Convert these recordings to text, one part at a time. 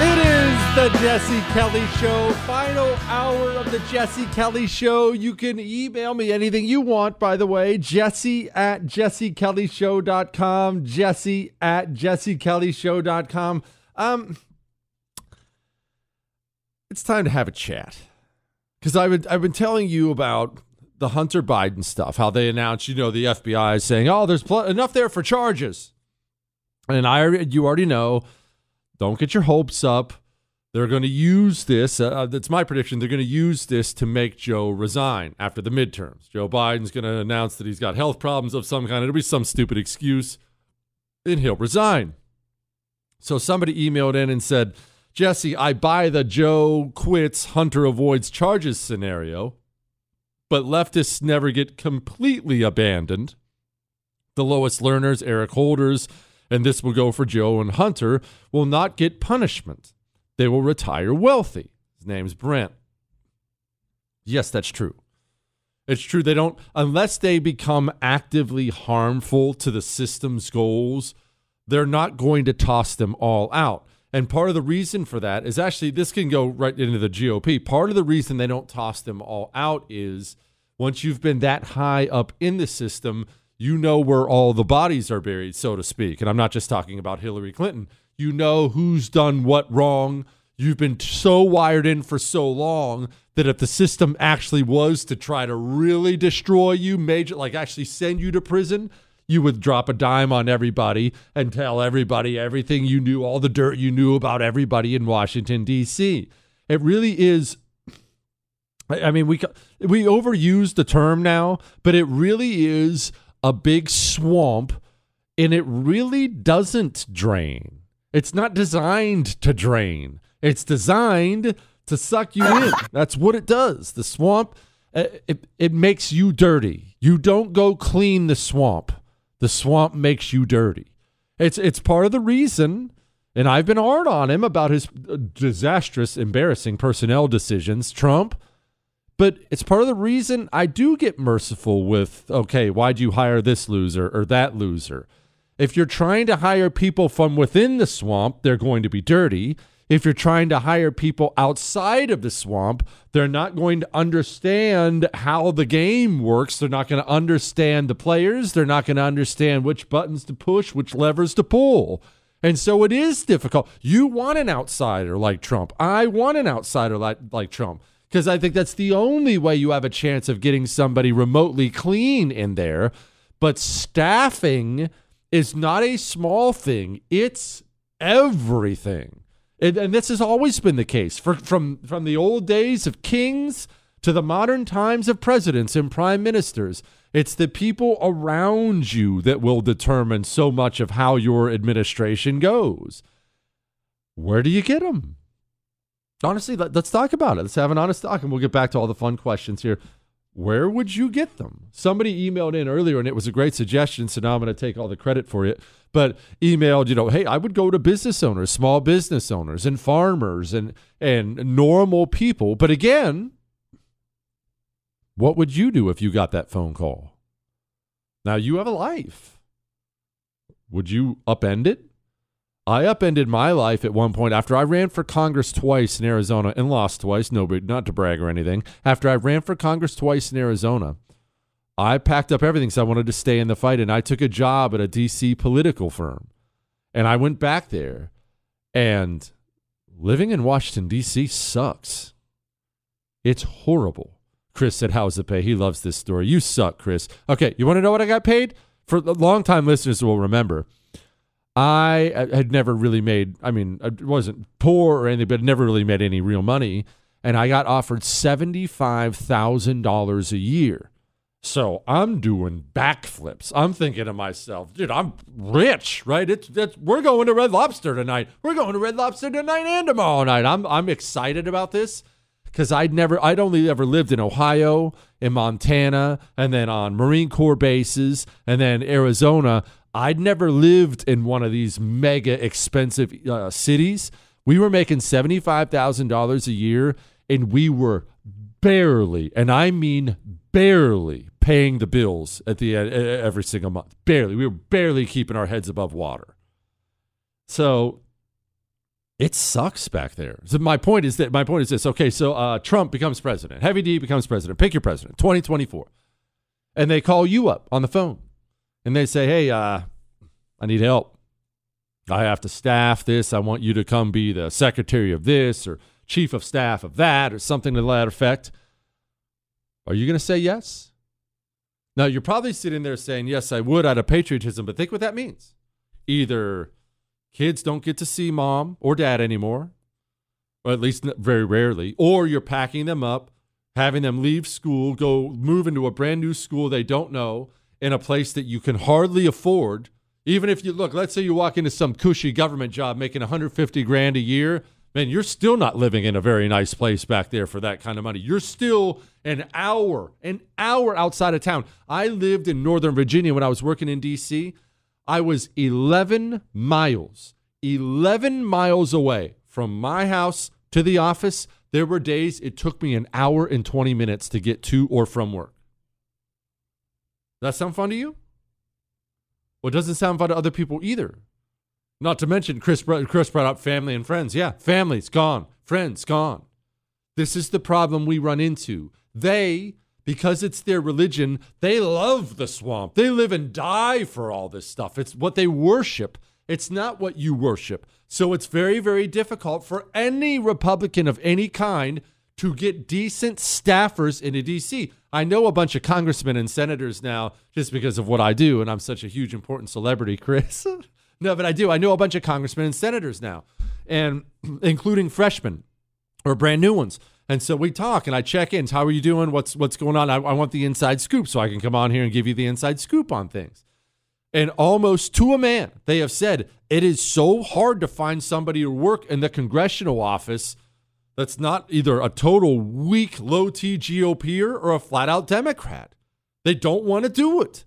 It is The Jesse Kelly Show, final hour of The Jesse Kelly Show. You can email me anything you want, by the way, jesse@jessekellyshow.com, jesse@jessekellyshow.com. It's time to have a chat, because I've been telling you about the Hunter Biden stuff, how they announced, you know, the FBI is saying, oh, there's enough there for charges. And you already know, don't get your hopes up. They're going to use this. That's my prediction. They're going to use this to make Joe resign after the midterms. Joe Biden's going to announce that he's got health problems of some kind. It'll be some stupid excuse, and he'll resign. So somebody emailed in and said, Jesse, I buy the Joe quits, Hunter avoids charges scenario, but leftists never get completely abandoned. The lowest learners, Eric Holders, and this will go for Joe and Hunter, will not get punishment. They will retire wealthy. His name's Brent. Yes, that's true. It's true. They don't, unless they become actively harmful to the system's goals, they're not going to toss them all out. And part of the reason for that is actually, this can go right into the GOP. Part of the reason they don't toss them all out is once you've been that high up in the system, you know where all the bodies are buried, so to speak. And I'm not just talking about Hillary Clinton. You know who's done what wrong. You've been so wired in for so long that if the system actually was to try to really destroy you, major, like actually send you to prison, you would drop a dime on everybody and tell everybody everything you knew, all the dirt you knew about everybody in Washington, D.C. It really is. I mean, we overuse the term now, but it really is a big swamp, and it really doesn't drain. It's not designed to drain. It's designed to suck you in. That's what it does. The swamp, it makes you dirty. You don't go clean the swamp. The swamp makes you dirty. It's part of the reason, and I've been hard on him about his disastrous, embarrassing personnel decisions, Trump. But it's part of the reason I do get merciful with, okay, why'd you hire this loser or that loser? If you're trying to hire people from within the swamp, they're going to be dirty. If you're trying to hire people outside of the swamp, they're not going to understand how the game works. They're not going to understand the players. They're not going to understand which buttons to push, which levers to pull. And so it is difficult. You want an outsider like Trump. I want an outsider like Trump. Because I think that's the only way you have a chance of getting somebody remotely clean in there. But staffing is not a small thing. It's everything. And this has always been the case. From the old days of kings to the modern times of presidents and prime ministers, it's the people around you that will determine so much of how your administration goes. Where do you get them? Honestly, let's talk about it. Let's have an honest talk, and we'll get back to all the fun questions here. Where would you get them? Somebody emailed in earlier, and it was a great suggestion, so now I'm going to take all the credit for it, but emailed, hey, I would go to business owners, small business owners, and farmers, and normal people. But again, what would you do if you got that phone call? Now, you have a life. Would you upend it? I upended my life at one point after I ran for Congress twice in Arizona and lost twice. No, not to brag or anything. After I ran for Congress twice in Arizona, I packed up everything because I wanted to stay in the fight, and I took a job at a D.C. political firm. And I went back there, and living in Washington, D.C. sucks. It's horrible. Chris said, how's the pay? He loves this story. You suck, Chris. Okay, you want to know what I got paid? For longtime listeners will remember, I had never really made, I wasn't poor or anything, but never really made any real money. And I got offered $75,000 a year. So I'm doing backflips. I'm thinking to myself, dude, I'm rich, right? We're going to Red Lobster tonight. We're going to Red Lobster tonight and tomorrow night. I'm excited about this because I'd only ever lived in Ohio, in Montana, and then on Marine Corps bases, and then Arizona. I'd never lived in one of these mega expensive cities. We were making $75,000 a year, and we were barely, and I mean barely, paying the bills at the end every single month. Barely. We were barely keeping our heads above water. So it sucks back there. So my point is this. Okay, so Trump becomes president. Heavy D becomes president. Pick your president, 2024. And they call you up on the phone. And they say, hey, I need help. I have to staff this. I want you to come be the secretary of this or chief of staff of that or something to that effect. Are you going to say yes? Now, you're probably sitting there saying, yes, I would out of patriotism. But think what that means. Either kids don't get to see mom or dad anymore, or at least very rarely, or you're packing them up, having them leave school, go move into a brand new school they don't know, in a place that you can hardly afford. Even if you look, let's say you walk into some cushy government job making $150,000 a year, man, you're still not living in a very nice place back there for that kind of money. You're still an hour outside of town. I lived in Northern Virginia when I was working in DC. I was 11 miles away from my house to the office. There were days it took me an hour and 20 minutes to get to or from work. Does that sound fun to you? Well, it doesn't sound fun to other people either. Not to mention, Chris brought up family and friends. Yeah, family's gone. Friends gone. This is the problem we run into. They, because it's their religion, they love the swamp. They live and die for all this stuff. It's what they worship. It's not what you worship. So it's very, very difficult for any Republican of any kind to get decent staffers into D.C. I know a bunch of congressmen and senators now just because of what I do, and I'm such a huge, important celebrity, Chris. No, but I do. I know a bunch of congressmen and senators now, and including freshmen or brand new ones. And so we talk, and I check in. How are you doing? What's going on? I want the inside scoop so I can come on here and give you the inside scoop on things. And almost to a man, they have said it is so hard to find somebody to work in the congressional office that's not either a total weak, low-T GOPer or a flat-out Democrat. They don't want to do it.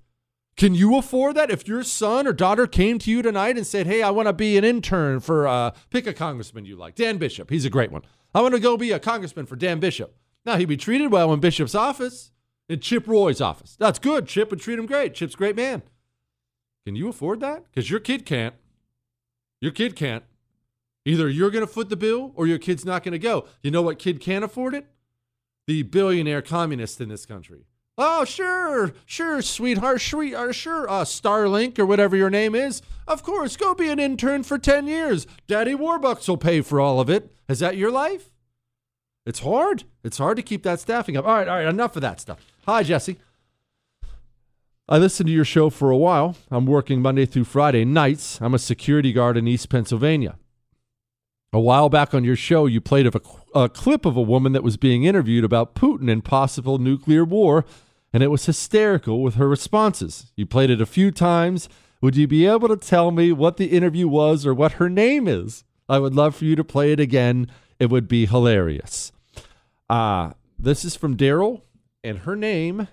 Can you afford that? If your son or daughter came to you tonight and said, hey, I want to be an intern for, pick a congressman you like. Dan Bishop, he's a great one. I want to go be a congressman for Dan Bishop. Now, he'd be treated well in Bishop's office, in Chip Roy's office. That's good. Chip would treat him great. Chip's a great man. Can you afford that? Because your kid can't. Your kid can't. Either you're going to foot the bill or your kid's not going to go. You know what kid can't afford it? The billionaire communist in this country. Oh, sure, sure, sweetheart, sure, Starlink or whatever your name is. Of course, go be an intern for 10 years. Daddy Warbucks will pay for all of it. Is that your life? It's hard. It's hard to keep that staffing up. All right, enough of that stuff. Hi, Jesse. I listened to your show for a while. I'm working Monday through Friday nights. I'm a security guard in East Pennsylvania. A while back on your show, you played a clip of a woman that was being interviewed about Putin and possible nuclear war, and it was hysterical with her responses. You played it a few times. Would you be able to tell me what the interview was or what her name is? I would love for you to play it again. It would be hilarious. This is from Daryl, and her name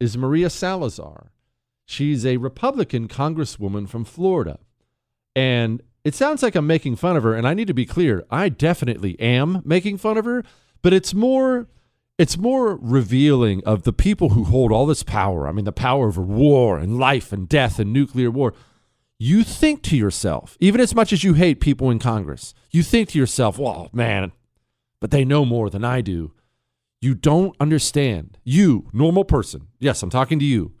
is Maria Salazar. She's a Republican congresswoman from Florida, and it sounds like I'm making fun of her, and I need to be clear. I definitely am making fun of her, but it's more revealing of the people who hold all this power. I mean, the power of war and life and death and nuclear war. You think to yourself, even as much as you hate people in Congress, you think to yourself, well, man, but they know more than I do. You don't understand. You, normal person, yes, I'm talking to you,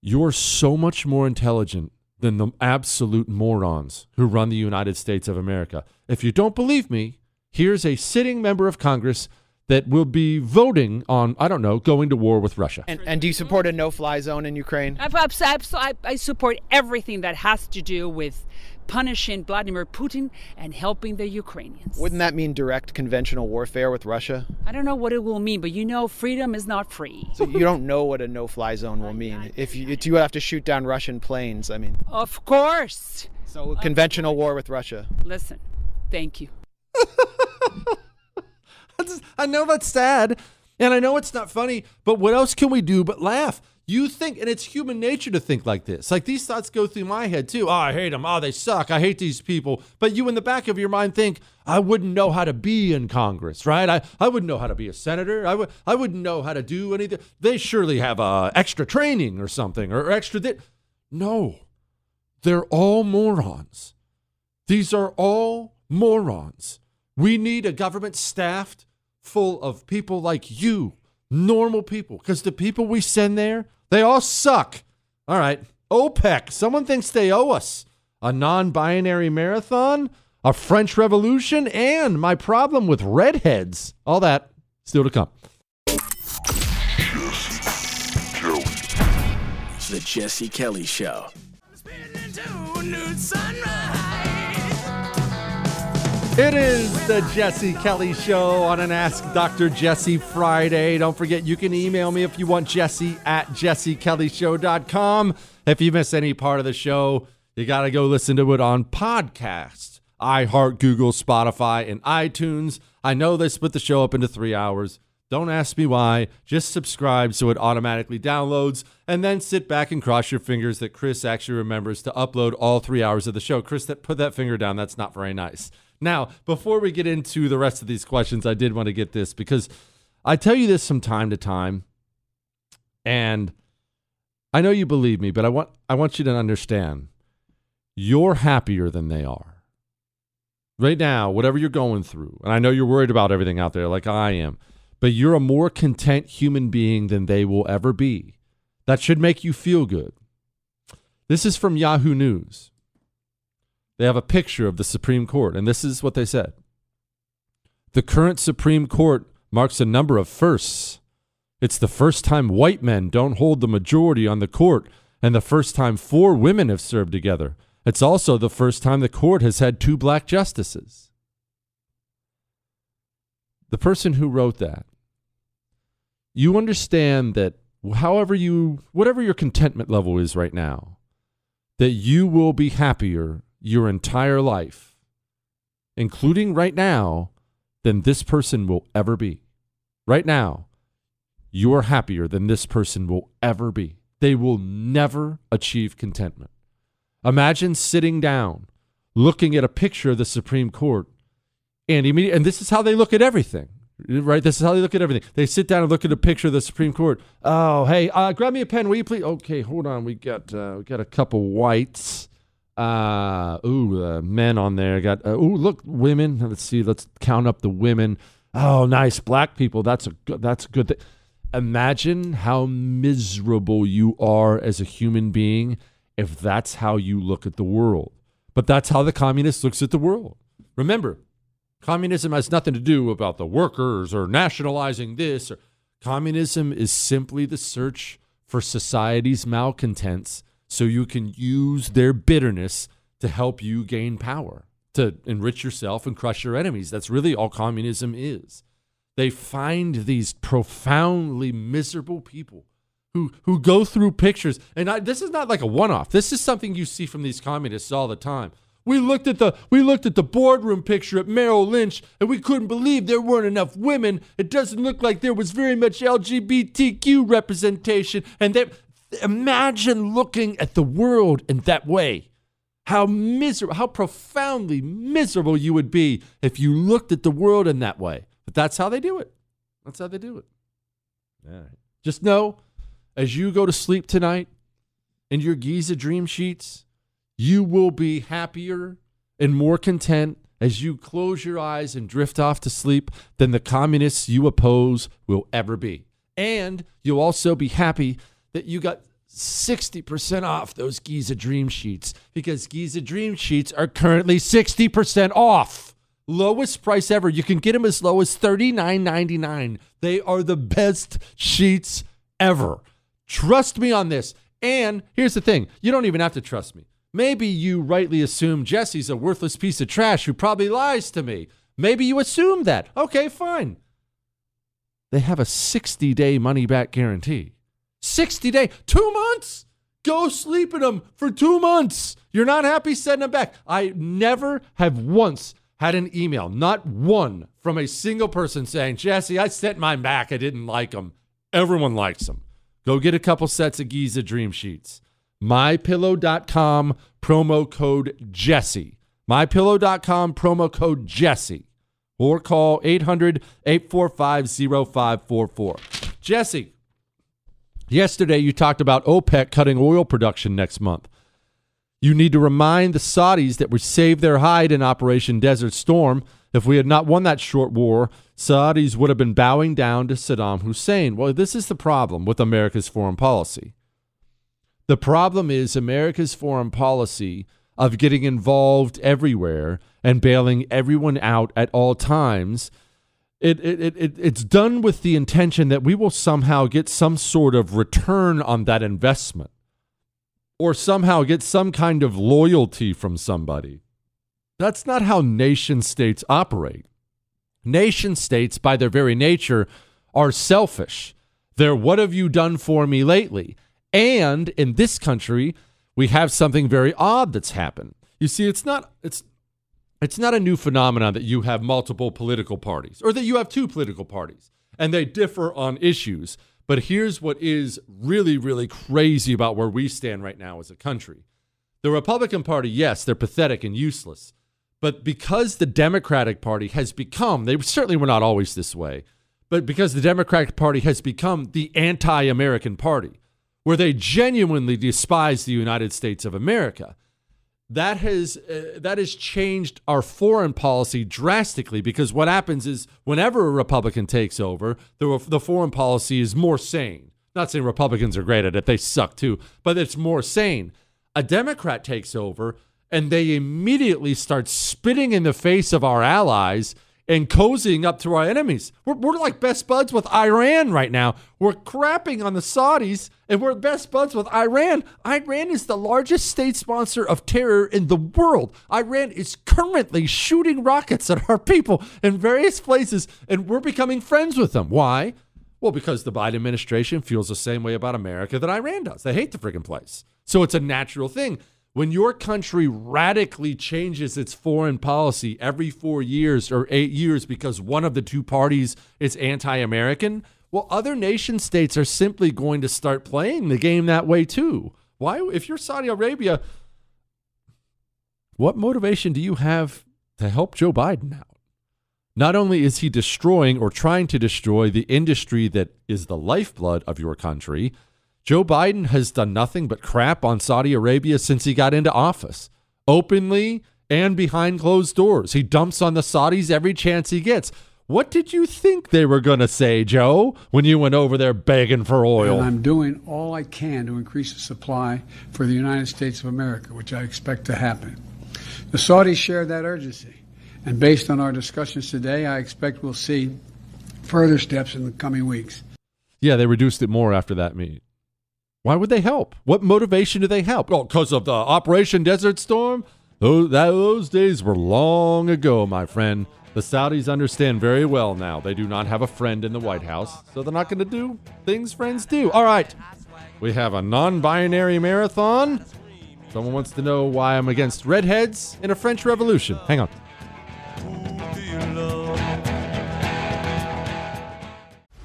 you're so much more intelligent than the absolute morons who run the United States of America. If you don't believe me, here's a sitting member of Congress that will be voting on, I don't know, going to war with Russia. And do you support a no-fly zone in Ukraine? I support everything that has to do with punishing Vladimir Putin and helping the Ukrainians. Wouldn't that mean direct conventional warfare with Russia? I don't know what it will mean, but you know freedom is not free. So you don't know what a no-fly zone will mean. If you have to shoot down Russian planes, I mean. Of course. So conventional war with Russia. Listen, thank you. I know that's sad, and I know it's not funny, but what else can we do but laugh? You think, and it's human nature to think like this. Like, these thoughts go through my head, too. Oh, I hate them. Oh, they suck. I hate these people. But you, in the back of your mind, think, I wouldn't know how to be in Congress, right? I wouldn't know how to be a senator. I wouldn't know how to do anything. They surely have extra training or something, or extra that. No, they're all morons. These are all morons. We need a government staffed full of people like you, normal people, because the people we send there, they all suck. All right. OPEC. Someone thinks they owe us a non-binary marathon, a French Revolution, and my problem with redheads. All that still to come. The Jesse Kelly Show. It is the Jesse Kelly Show on an Ask Dr. Jesse Friday. Don't forget, you can email me if you want, jesse@jessekellyshow.com. If you miss any part of the show, you got to go listen to it on podcast, iHeart, Google, Spotify, and iTunes. I know they split the show up into 3 hours. Don't ask me why. Just subscribe so it automatically downloads, and then sit back and cross your fingers that Chris actually remembers to upload all 3 hours of the show. Chris, put that finger down. That's not very nice. Now, before we get into the rest of these questions, I did want to get this because I tell you this from time to time, and I know you believe me, but I want you to understand you're happier than they are. Right now, whatever you're going through, and I know you're worried about everything out there like I am, but you're a more content human being than they will ever be. That should make you feel good. This is from Yahoo News. They have a picture of the Supreme Court, and this is what they said. The current Supreme Court marks a number of firsts. It's the first time white men don't hold the majority on the court, and the first time 4 women have served together. It's also the first time the court has had 2 black justices. The person who wrote that, you understand that whatever your contentment level is right now, that you will be happier your entire life, including right now, than this person will ever be. Right now, you are happier than this person will ever be. They will never achieve contentment. Imagine sitting down, looking at a picture of the Supreme Court, and this is how they look at everything, right? This is how they look at everything. They sit down and look at a picture of the Supreme Court. Oh, hey, grab me a pen, will you please? Okay, hold on. We got a couple whites. Men on there. Got women. Let's see. Let's count up the women. Oh, nice, black people. That's a good thing. Imagine how miserable you are as a human being if that's how you look at the world. But that's how the communist looks at the world. Remember, communism has nothing to do about the workers or nationalizing this. Communism is simply the search for society's malcontents so you can use their bitterness to help you gain power, to enrich yourself and crush your enemies. That's really all communism is. They find these profoundly miserable people who go through pictures. And this is not like a one-off. This is something you see from these communists all the time. We looked at the boardroom picture at Merrill Lynch, and we couldn't believe there weren't enough women. It doesn't look like there was very much LGBTQ representation. And imagine looking at the world in that way. How profoundly miserable you would be if you looked at the world in that way. But that's how they do it. That's how they do it. All right. Just know, as you go to sleep tonight in your Giza dream sheets, you will be happier and more content as you close your eyes and drift off to sleep than the communists you oppose will ever be. And you'll also be happy that you got 60% off those Giza dream sheets, because Giza dream sheets are currently 60% off. Lowest price ever. You can get them as low as $39.99. They are the best sheets ever. Trust me on this. And here's the thing. You don't even have to trust me. Maybe you rightly assume Jesse's a worthless piece of trash who probably lies to me. Maybe you assume that. Okay, fine. They have a 60-day money-back guarantee. 60-day. 2 months? Go sleep in them for 2 months. You're not happy, sending them back. I never have once had an email, not one, from a single person saying, Jesse, I sent mine back. I didn't like them. Everyone likes them. Go get a couple sets of Giza Dream Sheets. MyPillow.com, promo code Jesse. MyPillow.com, promo code Jesse. Or call 800-845-0544. Jesse, yesterday you talked about OPEC cutting oil production next month. You need to remind the Saudis that we saved their hide in Operation Desert Storm. If we had not won that short war, Saudis would have been bowing down to Saddam Hussein. Well, this is the problem with America's foreign policy. The problem is America's foreign policy of getting involved everywhere and bailing everyone out at all times. It's done with the intention that we will somehow get some sort of return on that investment, or somehow get some kind of loyalty from somebody. That's not how nation states operate. Nation states, by their very nature, are selfish. They're, what have you done for me lately? And in this country, we have something very odd that's happened. You see, it's not a new phenomenon that you have multiple political parties, or that you have two political parties, and they differ on issues. But here's what is really, really crazy about where we stand right now as a country. The Republican Party, yes, they're pathetic and useless. But because the Democratic Party has become, they certainly were not always this way, but because the Democratic Party has become the anti-American party, where they genuinely despise the United States of America, that has changed our foreign policy drastically, because what happens is whenever a Republican takes over, the foreign policy is more sane. Not saying Republicans are great at it. They suck too. But it's more sane. A Democrat takes over and they immediately start spitting in the face of our allies and cozying up to our enemies. We're like best buds with Iran right now. We're crapping on the Saudis, and we're best buds with Iran. Iran is the largest state sponsor of terror in the world. Iran is currently shooting rockets at our people in various places, and we're becoming friends with them. Why? Well, because the Biden administration feels the same way about America that Iran does. They hate the freaking place. So it's a natural thing. When your country radically changes its foreign policy every 4 years or 8 years because one of the two parties is anti-American, well, other nation states are simply going to start playing the game that way too. Why, if you're Saudi Arabia, what motivation do you have to help Joe Biden out? Not only is he destroying or trying to destroy the industry that is the lifeblood of your country, Joe Biden has done nothing but crap on Saudi Arabia since he got into office, openly and behind closed doors. He dumps on the Saudis every chance he gets. What did you think they were going to say, Joe, when you went over there begging for oil? And I'm doing all I can to increase the supply for the United States of America, which I expect to happen. The Saudis share that urgency. And based on our discussions today, I expect we'll see further steps in the coming weeks. Yeah, they reduced it more after that meeting. Why would they help? What motivation do they help? Oh, because of the Operation Desert Storm? Those days were long ago, my friend. The Saudis understand very well now. They do not have a friend in the White House, so they're not going to do things friends do. All right, we have a non-binary marathon. Someone wants to know why I'm against redheads in a French Revolution. Hang on.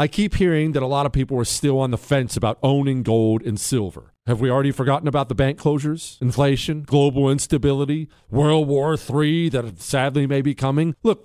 I keep hearing that a lot of people are still on the fence about owning gold and silver. Have we already forgotten about the bank closures, inflation, global instability, World War III that sadly may be coming? Look,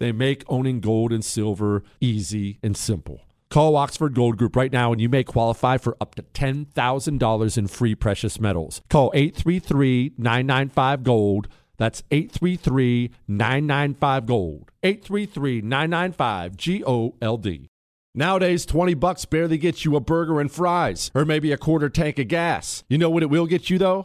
They make owning gold and silver easy and simple. Call Oxford Gold Group right now and you may qualify for up to $10,000 in free precious metals. Call 833-995-GOLD. That's 833-995-GOLD. 833-995-GOLD. Nowadays, 20 bucks barely gets you a burger and fries, or maybe a quarter tank of gas. You know what it will get you, though?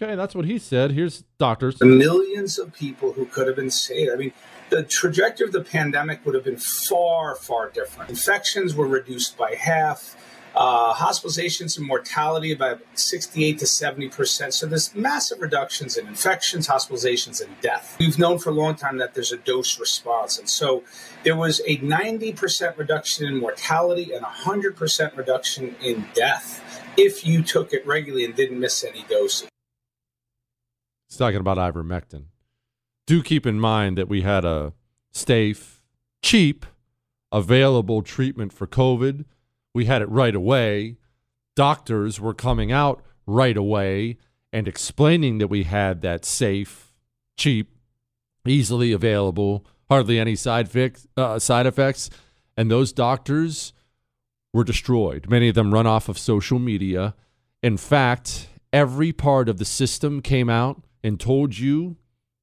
Okay, that's what he said. Here's doctors. The millions of people who could have been saved. I mean, the trajectory of the pandemic would have been far, far different. Infections were reduced by half. Hospitalizations and mortality by 68 to 70%. So there's massive reductions in infections, hospitalizations, and death. We've known for a long time that there's a dose response, and so there was a 90% reduction in mortality and 100% reduction in death if you took it regularly and didn't miss any doses. He's talking about ivermectin. Do keep in mind that we had a safe, cheap, available treatment for COVID. We had it right away. Doctors were coming out right away and explaining that we had that safe, cheap, easily available, hardly any side effects. And those doctors were destroyed. Many of them run off of social media. In fact, every part of the system came out and told you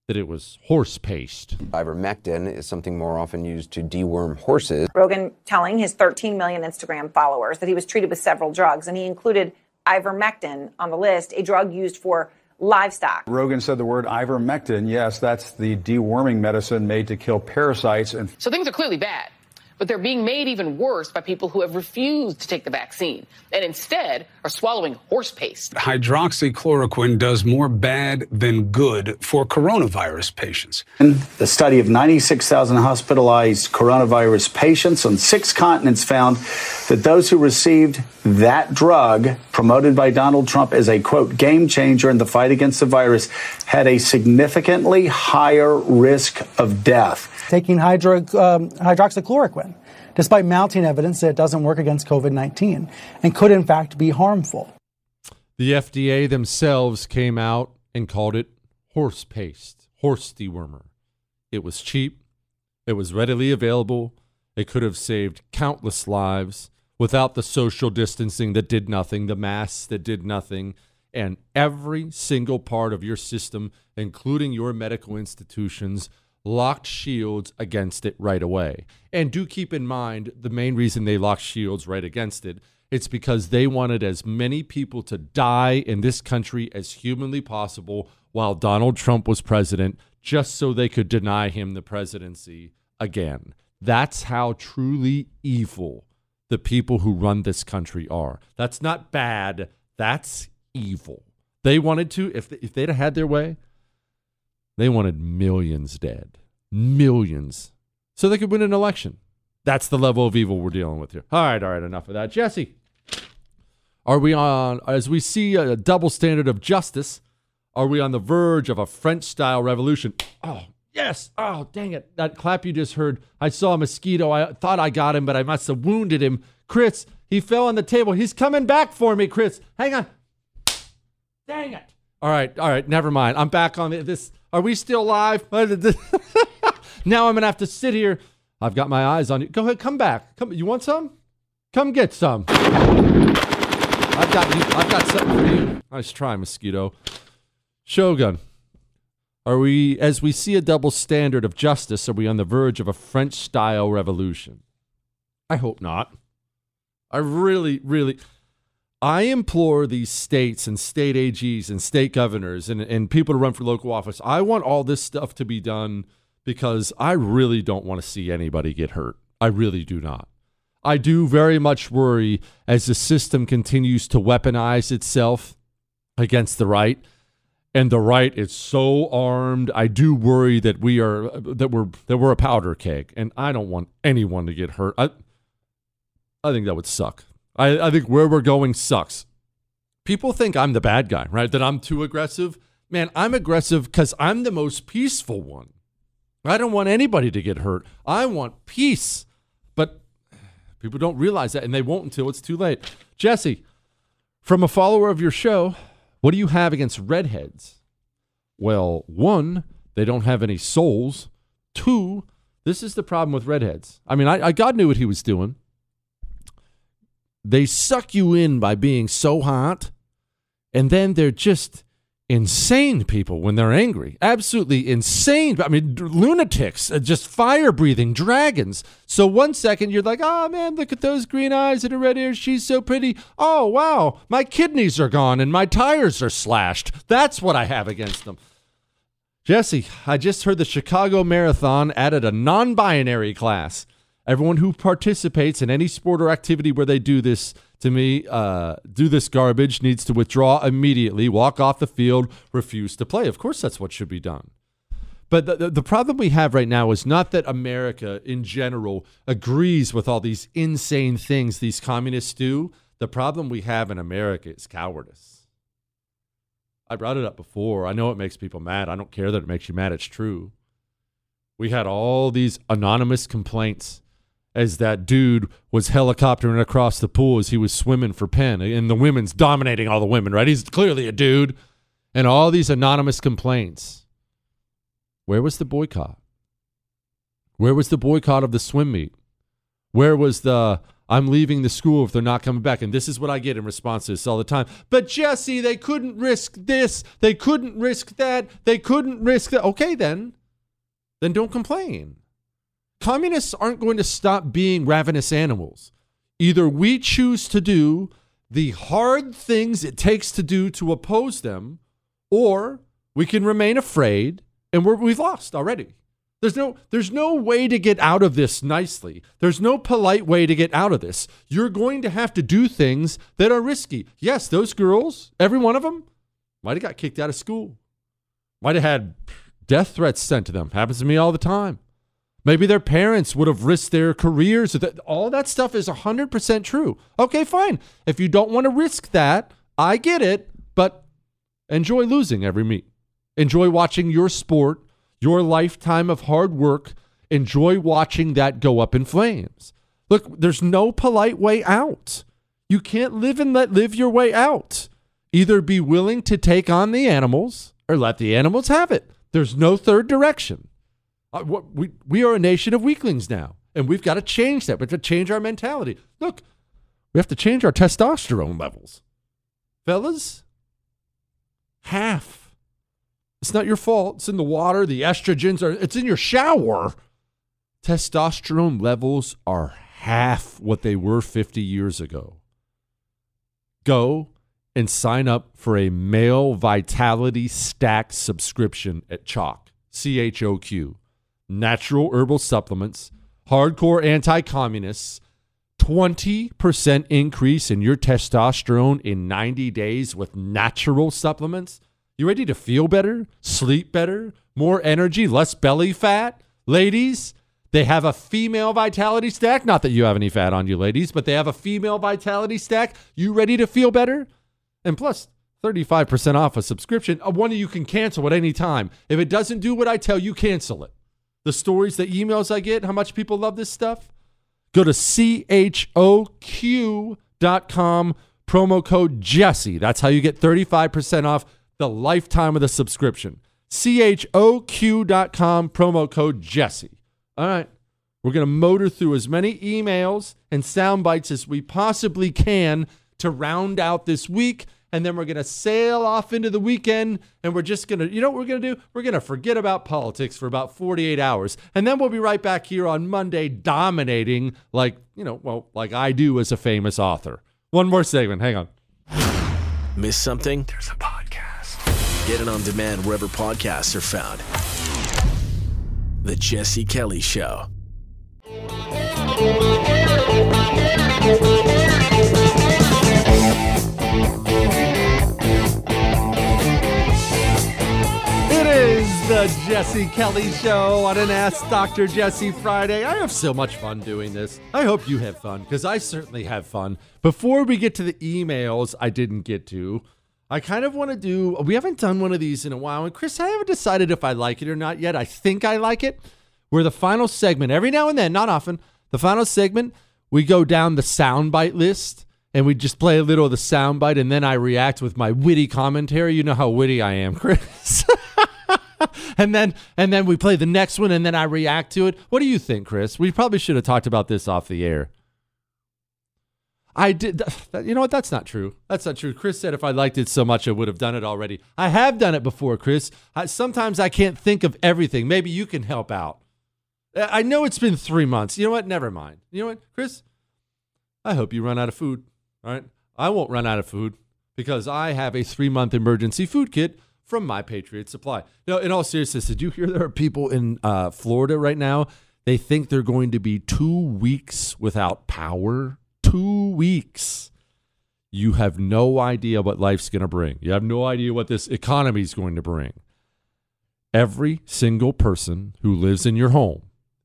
that it was horse paste. Ivermectin is something more often used to deworm horses. Rogan telling his 13 million Instagram followers that he was treated with several drugs, and he included ivermectin on the list, a drug used for livestock. Rogan said the word ivermectin. Yes, that's the deworming medicine made to kill parasites. And so things are clearly bad, but they're being made even worse by people who have refused to take the vaccine and instead are swallowing horse paste. Hydroxychloroquine does more bad than good for coronavirus patients. The study of 96,000 hospitalized coronavirus patients on 6 continents found that those who received that drug promoted by Donald Trump as a, quote, game changer in the fight against the virus had a significantly higher risk of death. Taking hydroxychloroquine, despite mounting evidence that it doesn't work against COVID-19 and could, in fact, be harmful. The FDA themselves came out and called it horse paste, horse dewormer. It was cheap. It was readily available. It could have saved countless lives without the social distancing that did nothing, the masks that did nothing, and every single part of your system, including your medical institutions, locked shields against it right away. And do keep in mind, the main reason they locked shields right against it, it's because they wanted as many people to die in this country as humanly possible while Donald Trump was president, just so they could deny him the presidency again. That's how truly evil the people who run this country are. That's not bad. That's evil. They wanted to, if they'd had their way, they wanted millions dead. Millions. So they could win an election. That's the level of evil we're dealing with here. All right, enough of that. Jesse, are we on, as we see a double standard of justice, are we on the verge of a French-style revolution? Oh, yes. Oh, dang it. That clap you just heard. I saw a mosquito. I thought I got him, but I must have wounded him. Chris, he fell on the table. He's coming back for me, Chris. Hang on. Dang it. All right, never mind. I'm back on this. Are we still live? Now I'm going to have to sit here. I've got my eyes on you. Go ahead. Come back. Come. You want some? Come get some. I've got something for you. Nice try, mosquito. Shogun. Are we, as we see a double standard of justice, are we on the verge of a French-style revolution? I hope not. I really, really... I implore these states and state AGs and state governors and people to run for local office. I want all this stuff to be done because I really don't want to see anybody get hurt. I really do not. I do very much worry as the system continues to weaponize itself against the right and the right is so armed. I do worry that we're a powder keg, and I don't want anyone to get hurt. I think that would suck. I think where we're going sucks. People think I'm the bad guy, right? That I'm too aggressive. Man, I'm aggressive because I'm the most peaceful one. I don't want anybody to get hurt. I want peace. But people don't realize that, and they won't until it's too late. Jesse, from a follower of your show, what do you have against redheads? Well, one, they don't have any souls. Two, this is the problem with redheads. I mean, God knew what he was doing. They suck you in by being so hot, and then they're just insane people when they're angry. Absolutely insane. I mean, lunatics, just fire-breathing dragons. So 1 second, you're like, oh, man, look at those green eyes and a red ear. She's so pretty. Oh, wow, my kidneys are gone and my tires are slashed. That's what I have against them. Jesse, I just heard the Chicago Marathon added a non-binary class. Everyone who participates in any sport or activity where they do this, to me, do this garbage, needs to withdraw immediately, walk off the field, refuse to play. Of course, that's what should be done. But the problem we have right now is not that America in general agrees with all these insane things these communists do. The problem we have in America is cowardice. I brought it up before. I know it makes people mad. I don't care that it makes you mad. It's true. We had all these anonymous complaints as that dude was helicoptering across the pool as he was swimming for Penn. And the women's dominating all the women, right? He's clearly a dude. And all these anonymous complaints. Where was the boycott? Where was the boycott of the swim meet? Where was the, I'm leaving the school if they're not coming back? And this is what I get in response to this all the time. But Jesse, they couldn't risk this. They couldn't risk that. They couldn't risk that. Okay, then don't complain. Communists aren't going to stop being ravenous animals. Either we choose to do the hard things it takes to do to oppose them, or we can remain afraid, and we've lost already. There's no way to get out of this nicely. There's no polite way to get out of this. You're going to have to do things that are risky. Yes, those girls, every one of them, might have got kicked out of school. Might have had death threats sent to them. Happens to me all the time. Maybe their parents would have risked their careers. All that stuff is 100% true. Okay, fine. If you don't want to risk that, I get it, but enjoy losing every meet. Enjoy watching your sport, your lifetime of hard work. Enjoy watching that go up in flames. Look, there's no polite way out. You can't live and let live your way out. Either be willing to take on the animals or let the animals have it. There's no third direction. We are a nation of weaklings now, and we've got to change that. We have to change our mentality. Look, we have to change our testosterone levels. Fellas, half. It's not your fault. It's in the water. The estrogens are, it's in your shower. Testosterone levels are half what they were 50 years ago. Go and sign up for a male vitality stack subscription at CHOQ. CHOQ, natural herbal supplements, hardcore anti-communists, 20% increase in your testosterone in 90 days with natural supplements. You ready to feel better, sleep better, more energy, less belly fat? Ladies, they have a female vitality stack. Not that you have any fat on you, ladies, but they have a female vitality stack. You ready to feel better? And plus, 35% off a subscription, one you can cancel at any time. If it doesn't do what I tell you, cancel it. The stories, the emails I get, how much people love this stuff. Go to choq.com, promo code Jesse. That's how you get 35% off the lifetime of the subscription. choq.com, promo code Jesse. All right. We're going to motor through as many emails and sound bites as we possibly can to round out this week. And then we're going to sail off into the weekend, and we're just going to, you know what we're going to do? We're going to forget about politics for about 48 hours. And then we'll be right back here on Monday dominating like, you know, well, like I do as a famous author. One more segment. Hang on. Miss something? There's a podcast. Get it on demand wherever podcasts are found. The Jesse Kelly Show. The Jesse Kelly Show on an Ask Dr. Jesse Friday. I have so much fun doing this. I hope you have fun, because I certainly have fun. Before we get to the emails I didn't get to, I kind of want to do, we haven't done one of these in a while, and Chris, I haven't decided if I like it or not yet. I think I like it. Where the final segment, every now and then, not often, the final segment, we go down the soundbite list, and we just play a little of the soundbite, and then I react with my witty commentary. You know how witty I am, Chris. And then we play the next one, and then I react to it. What do you think, Chris? We probably should have talked about this off the air. I did. You know what? That's not true. That's not true. Chris said if I liked it so much, I would have done it already. I have done it before, Chris. Sometimes I can't think of everything. Maybe you can help out. I know it's been 3 months. You know what? Never mind. You know what, Chris? I hope you run out of food. All right? I won't run out of food because I have a 3-month emergency food kit from My Patriot Supply. Now, in all seriousness, did you hear there are people in Florida right now? They think they're going to be 2 weeks without power. 2 weeks. You have no idea what life's going to bring. You have no idea what this economy is going to bring. Every single person who lives in your home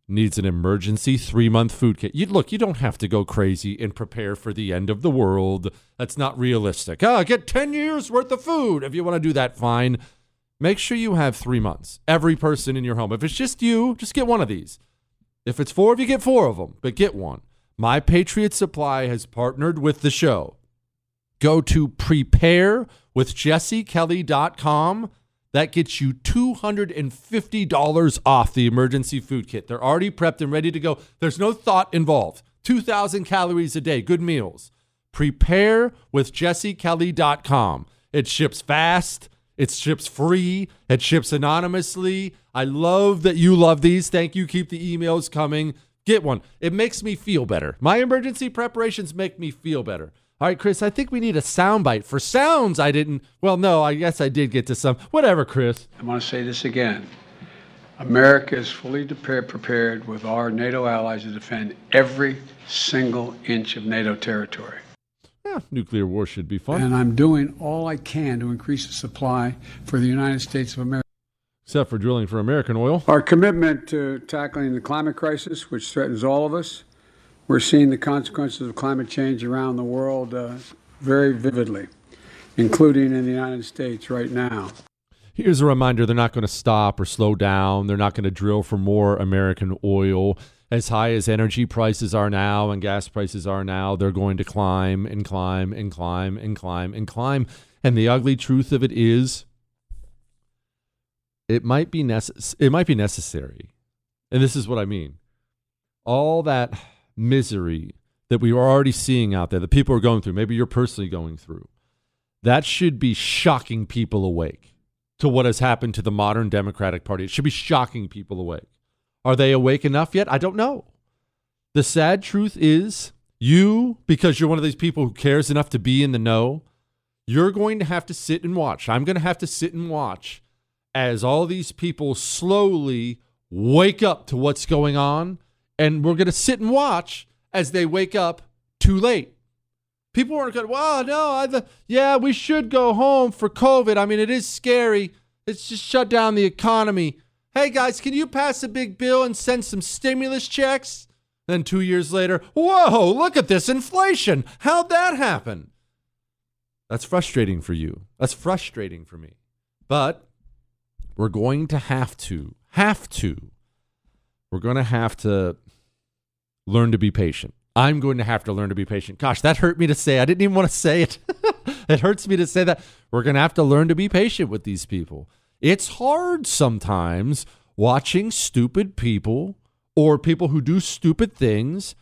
needs an emergency 3-month food kit. Look, you don't have to go crazy and prepare for the end of the world. That's not realistic. Get 10 years worth of food. If you want to do that, fine. Make sure you have 3 months. Every person in your home. If it's just you, just get one of these. If it's 4 of you, get 4 of them, but get one. My Patriot Supply has partnered with the show. Go to preparewithjessekelly.com. That gets you $250 off the emergency food kit. They're already prepped and ready to go. There's no thought involved. 2,000 calories a day. Good meals. Preparewithjessekelly.com. It ships fast. It ships free. It ships anonymously. I love that you love these. Thank you. Keep the emails coming. Get one. It makes me feel better. My emergency preparations make me feel better. All right, Chris, I think we need a soundbite for sounds I didn't. Well, no, I guess I did get to some. Whatever, Chris. I want to say this again. America is fully prepared with our NATO allies to defend every single inch of NATO territory. Yeah, nuclear war should be fun. And I'm doing all I can to increase the supply for the United States of America. Except for drilling for American oil. Our commitment to tackling the climate crisis, which threatens all of us. We're seeing the consequences of climate change around the world very vividly, including in the United States right now. Here's a reminder, they're not going to stop or slow down. They're not going to drill for more American oil. As high as energy prices are now and gas prices are now, they're going to climb and climb and climb and climb and climb. And the ugly truth of it is, it might be necessary. And this is what I mean. All that misery that we are already seeing out there, that people are going through, maybe you're personally going through, that should be shocking people awake to what has happened to the modern Democratic Party. It should be shocking people awake. Are they awake enough yet? I don't know. The sad truth is you, because you're one of these people who cares enough to be in the know, you're going to have to sit and watch. I'm going to have to sit and watch as all these people slowly wake up to what's going on. And we're going to sit and watch as they wake up too late. People aren't going, we should go home for COVID. I mean, it is scary. It's just shut down the economy. Hey, guys, can you pass a big bill and send some stimulus checks? Then 2 years later, whoa, look at this inflation. How'd that happen? That's frustrating for you. That's frustrating for me. But we're going to have to. We're going to have to learn to be patient. I'm going to have to learn to be patient. Gosh, that hurt me to say. I didn't even want to say it. It hurts me to say that. We're going to have to learn to be patient with these people. It's hard sometimes watching stupid people or people who do stupid things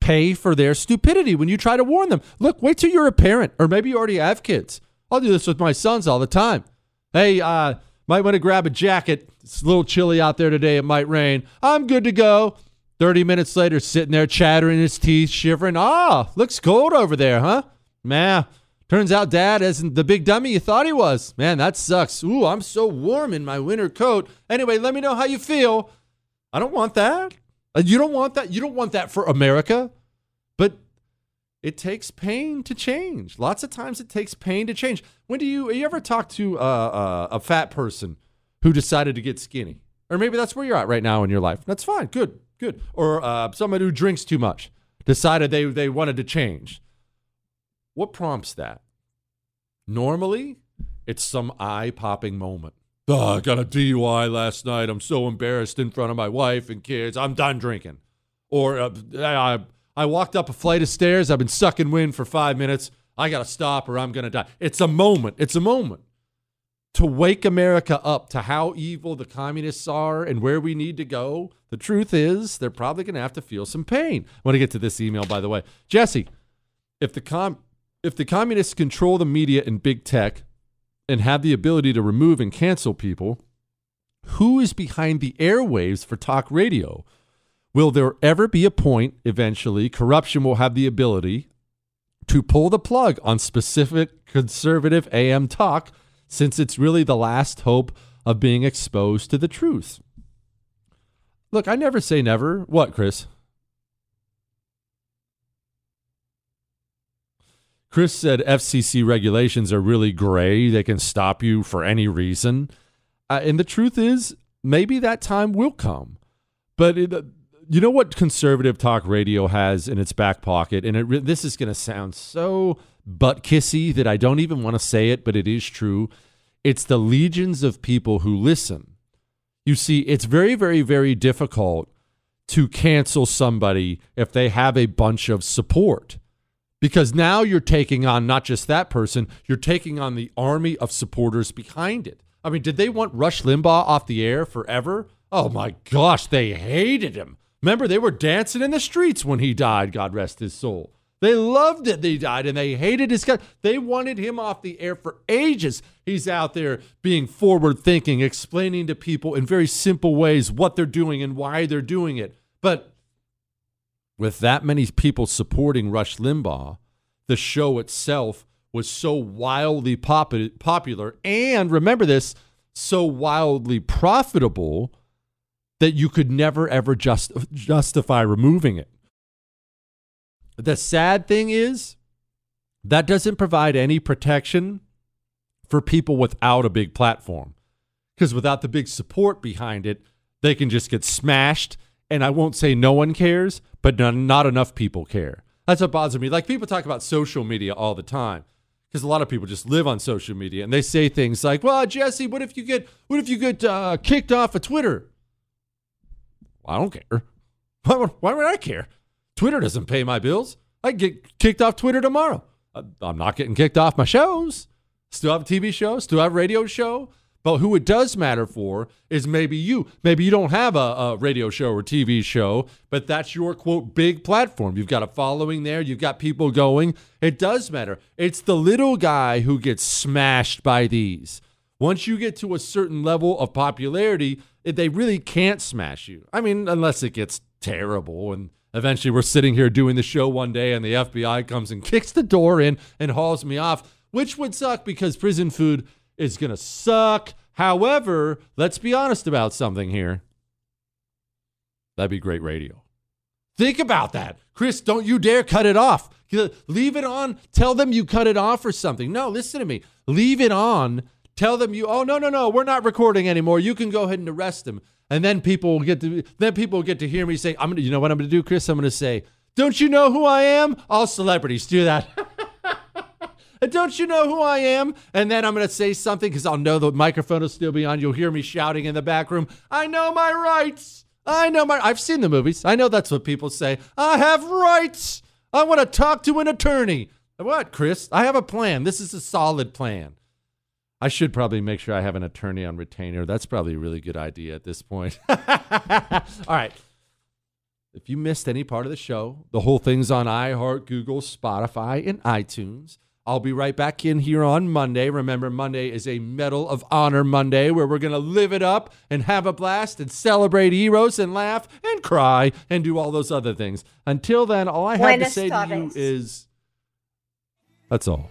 pay for their stupidity when you try to warn them. Look, wait till you're a parent, or maybe you already have kids. I'll do this with my sons all the time. Hey, might want to grab a jacket. It's a little chilly out there today. It might rain. I'm good to go. 30 minutes later, sitting there chattering his teeth, shivering. Ah, looks cold over there, huh? Man, turns out Dad isn't the big dummy you thought he was. Man, that sucks. Ooh, I'm so warm in my winter coat. Anyway, let me know how you feel. I don't want that. You don't want that. You don't want that for America. But it takes pain to change. Lots of times it takes pain to change. When do you ever talk to a fat person who decided to get skinny. Or maybe that's where you're at right now in your life. That's fine. Good, good. Or somebody who drinks too much decided they wanted to change. What prompts that? Normally, it's some eye-popping moment. Oh, I got a DUI last night. I'm so embarrassed in front of my wife and kids. I'm done drinking. Or I walked up a flight of stairs. I've been sucking wind for 5 minutes. I got to stop or I'm going to die. It's a moment. It's a moment. To wake America up to how evil the communists are and where we need to go, the truth is they're probably going to have to feel some pain. I want to get to this email, by the way. Jesse, if the communists control the media and big tech and have the ability to remove and cancel people, who is behind the airwaves for talk radio? Will there ever be a point, eventually, corruption will have the ability to pull the plug on specific conservative AM talk, since it's really the last hope of being exposed to the truth? Look, I never say never. What, Chris? Chris said FCC regulations are really gray. They can stop you for any reason. And the truth is, maybe that time will come. But you know what conservative talk radio has in its back pocket? And this is going to sound so butt kissy that I don't even want to say it, but it is true. It's the legions of people who listen. You see, it's very, very, very difficult to cancel somebody if they have a bunch of support, because now you're taking on not just that person, you're taking on the army of supporters behind it. I mean, did they want Rush Limbaugh off the air forever? Oh my gosh, they hated him. Remember, they were dancing in the streets when he died, God rest his soul. They loved that he died, and they hated his guy. They wanted him off the air for ages. He's out there being forward-thinking, explaining to people in very simple ways what they're doing and why they're doing it. But with that many people supporting Rush Limbaugh, the show itself was so wildly popular, and remember this, so wildly profitable that you could never, ever justify removing it. The sad thing is that doesn't provide any protection for people without a big platform, because without the big support behind it, they can just get smashed. And I won't say no one cares, but not enough people care. That's what bothers me. Like, people talk about social media all the time, because a lot of people just live on social media, and they say things like, well, Jesse, what if you get kicked off of Twitter? Well, I don't care. Why would I care? Twitter doesn't pay my bills. I get kicked off Twitter tomorrow. I'm not getting kicked off my shows. Still have a TV show. Still have a radio show. But who it does matter for is maybe you. Maybe you don't have a radio show or TV show, but that's your, quote, big platform. You've got a following there. You've got people going. It does matter. It's the little guy who gets smashed by these. Once you get to a certain level of popularity, they really can't smash you. I mean, unless it gets terrible and eventually we're sitting here doing the show one day and the FBI comes and kicks the door in and hauls me off, which would suck, because prison food is going to suck. However, let's be honest about something here. That'd be great radio. Think about that. Chris, don't you dare cut it off. Leave it on. Tell them you cut it off or something. No, listen to me. Leave it on. Tell them no, we're not recording anymore. You can go ahead and arrest them. And then people will get to hear me say, you know what I'm going to do, Chris? I'm going to say, don't you know who I am? All celebrities do that. Don't you know who I am? And then I'm going to say something, because I'll know the microphone will still be on. You'll hear me shouting in the back room, I know my rights. I've seen the movies. I know that's what people say. I have rights. I want to talk to an attorney. What, Chris? I have a plan. This is a solid plan. I should probably make sure I have an attorney on retainer. That's probably a really good idea at this point. All right. If you missed any part of the show, the whole thing's on iHeart, Google, Spotify, and iTunes. I'll be right back in here on Monday. Remember, Monday is a Medal of Honor Monday, where we're going to live it up and have a blast and celebrate heroes and laugh and cry and do all those other things. Until then, all I have to say to you is, that's all.